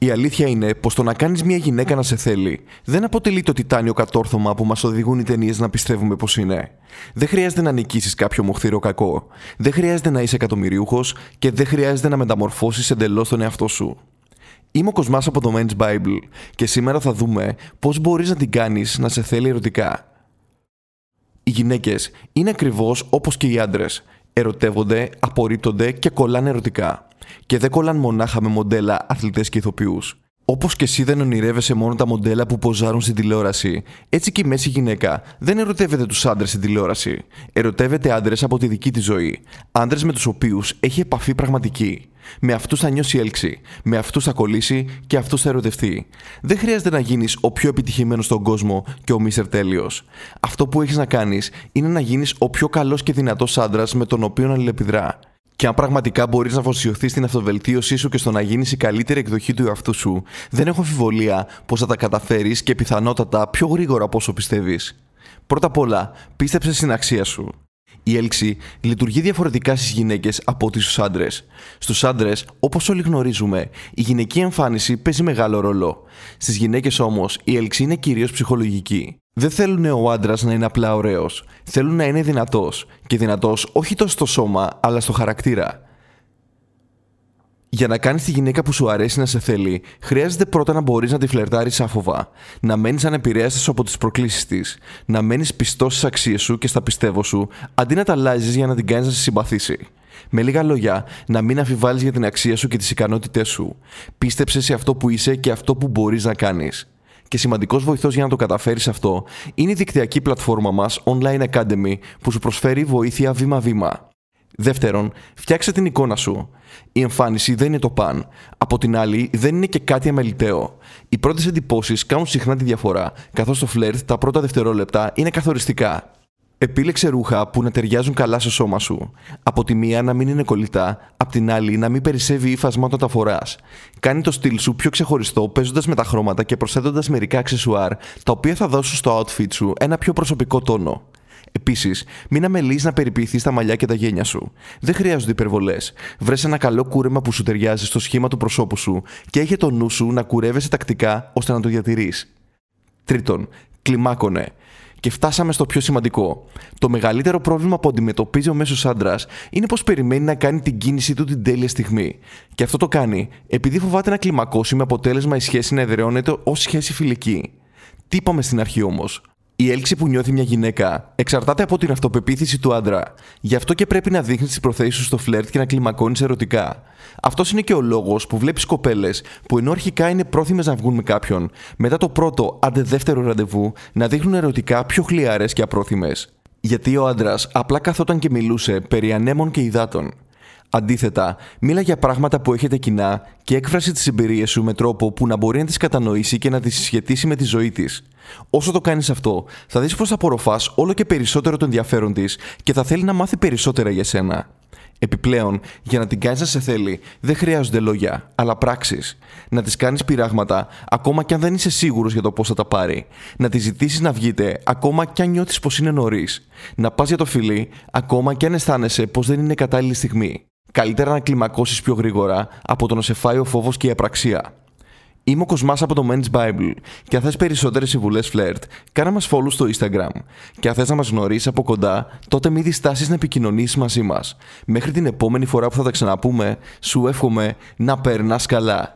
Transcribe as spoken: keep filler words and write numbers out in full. Η αλήθεια είναι πως το να κάνεις μια γυναίκα να σε θέλει δεν αποτελεί το τιτάνιο κατόρθωμα που μας οδηγούν οι ταινίες να πιστεύουμε πως είναι. Δεν χρειάζεται να νικήσεις κάποιο μοχθηρό κακό, δεν χρειάζεται να είσαι εκατομμυριούχος και δεν χρειάζεται να μεταμορφώσεις εντελώς τον εαυτό σου. Είμαι ο Κοσμάς από το Men's Bible και σήμερα θα δούμε πώς μπορείς να την κάνεις να σε θέλει ερωτικά. Οι γυναίκες είναι ακριβώς όπως και οι άντρες. Ερωτεύονται, απορρίπτονται και κολλάνε ερωτικά. Και δεν κολλάνε μονάχα με μοντέλα, αθλητές και ηθοποιούς. Όπως και εσύ δεν ονειρεύεσαι μόνο τα μοντέλα που ποζάρουν στην τηλεόραση, έτσι και η μέση γυναίκα δεν ερωτεύεται τους άντρες στην τηλεόραση. Ερωτεύεται άντρες από τη δική της ζωή. Άντρες με τους οποίους έχει επαφή πραγματική. Με αυτούς θα νιώσει έλξη, με αυτούς θα κολλήσει και αυτούς θα ερωτευτεί. Δεν χρειάζεται να γίνεις ο πιο επιτυχημένος στον κόσμο και ο Μίστερ Τέλειος. Αυτό που έχεις να κάνεις είναι να γίνεις ο πιο καλός και δυνατός άντρας με τον οποίο αλληλεπιδρά. Και αν πραγματικά μπορείς να αφοσιωθείς στην αυτοβελτίωσή σου και στο να γίνεις η καλύτερη εκδοχή του εαυτού σου, δεν έχω αμφιβολία πως θα τα καταφέρεις και πιθανότατα πιο γρήγορα από όσο πιστεύεις. Πρώτα απ' όλα, πίστεψε στην αξία σου. Η έλξη λειτουργεί διαφορετικά στις γυναίκες από ό,τι στους άντρες. Στους άντρες, όπως όλοι γνωρίζουμε, η γυναική εμφάνιση παίζει μεγάλο ρόλο. Στις γυναίκες όμως, η έλξη είναι κυρίως ψυχολογική. Δεν θέλουν ο άντρας να είναι απλά ωραίος. Θέλουν να είναι δυνατός. Και δυνατός όχι τόσο στο σώμα, αλλά στο χαρακτήρα. Για να κάνεις τη γυναίκα που σου αρέσει να σε θέλει, χρειάζεται πρώτα να μπορείς να τη φλερτάρεις άφοβα, να μένεις ανεπηρέαστος από τις προκλήσεις της, να μένεις πιστός στις αξίες σου και στα πιστεύω σου, αντί να τα αλλάζεις για να την κάνεις να σε συμπαθήσει. Με λίγα λόγια, να μην αμφιβάλλεις για την αξία σου και τις ικανότητές σου. Πίστεψε σε αυτό που είσαι και αυτό που μπορείς να κάνεις. Και σημαντικός βοηθός για να το καταφέρεις αυτό είναι η δικτυακή πλατφόρμα μας Online Academy που σου προσφέρει βοήθεια βήμα-βήμα. Δεύτερον, φτιάξε την εικόνα σου. Η εμφάνιση δεν είναι το παν. Από την άλλη, δεν είναι και κάτι αμεληταίο. Οι πρώτες εντυπώσεις κάνουν συχνά τη διαφορά, καθώς στο φλερτ τα πρώτα δευτερόλεπτα είναι καθοριστικά. Επίλεξε ρούχα που να ταιριάζουν καλά στο σώμα σου. Από τη μία να μην είναι κολλητά, από την άλλη να μην περισσεύει ύφασμα όταν τα φοράς. Κάνει το στυλ σου πιο ξεχωριστό παίζοντας με τα χρώματα και προσθέτοντας μερικά αξεσουάρ, τα οποία θα δώσουν στο outfit σου ένα πιο προσωπικό τόνο. Επίσης, μην αμελείς να περιποιηθείς τα μαλλιά και τα γένια σου. Δεν χρειάζονται υπερβολές. Βρες ένα καλό κούρεμα που σου ταιριάζει στο σχήμα του προσώπου σου και έχε το νου σου να κουρεύεσαι τακτικά ώστε να το διατηρείς. Τρίτον, κλιμάκωνε. Και φτάσαμε στο πιο σημαντικό. Το μεγαλύτερο πρόβλημα που αντιμετωπίζει ο μέσος άντρας είναι πως περιμένει να κάνει την κίνησή του την τέλεια στιγμή. Και αυτό το κάνει επειδή φοβάται να κλιμακώσει με αποτέλεσμα η σχέση να εδραιώνεται ως σχέση φιλική. Τι είπαμε στην αρχή όμως? Η έλξη που νιώθει μια γυναίκα εξαρτάται από την αυτοπεποίθηση του άντρα. Γι' αυτό και πρέπει να δείχνεις τις προθέσεις σου στο φλερτ και να κλιμακώνεις ερωτικά. Αυτός είναι και ο λόγος που βλέπεις κοπέλες που ενώ αρχικά είναι πρόθυμες να βγουν με κάποιον, μετά το πρώτο άντε δεύτερο ραντεβού να δείχνουν ερωτικά πιο χλιαρές και απρόθυμες. Γιατί ο άντρας απλά καθόταν και μιλούσε περί ανέμων και υδάτων. Αντίθετα, μίλα για πράγματα που έχετε κοινά και έκφρασε τις εμπειρίες σου με τρόπο που να μπορεί να τις κατανοήσει και να τις συσχετίσει με τη ζωή της. Όσο το κάνεις αυτό, θα δεις πως θα απορροφάς όλο και περισσότερο το ενδιαφέρον της και θα θέλει να μάθει περισσότερα για σένα. Επιπλέον, για να την κάνεις να σε θέλει, δεν χρειάζονται λόγια, αλλά πράξεις. Να της κάνεις πειράγματα, ακόμα κι αν δεν είσαι σίγουρος για το πώς θα τα πάρει. Να της ζητήσεις να βγείτε, ακόμα κι αν νιώθεις πως είναι νωρίς. Να πας για το φιλί, ακόμα κι αν αισθάνεσαι πως δεν είναι κατάλληλη στιγμή. Καλύτερα να κλιμακώσεις πιο γρήγορα από το να σε φάει ο φόβος και η απραξία. Είμαι ο Κοσμάς από το Men's Bible και αν θες περισσότερες συμβουλές φλερτ, κάνε μας follow στο Instagram. Και αν θες να μας γνωρίσεις από κοντά, τότε μην διστάσεις να επικοινωνήσεις μαζί μας. Μέχρι την επόμενη φορά που θα τα ξαναπούμε, σου εύχομαι να περνάς καλά.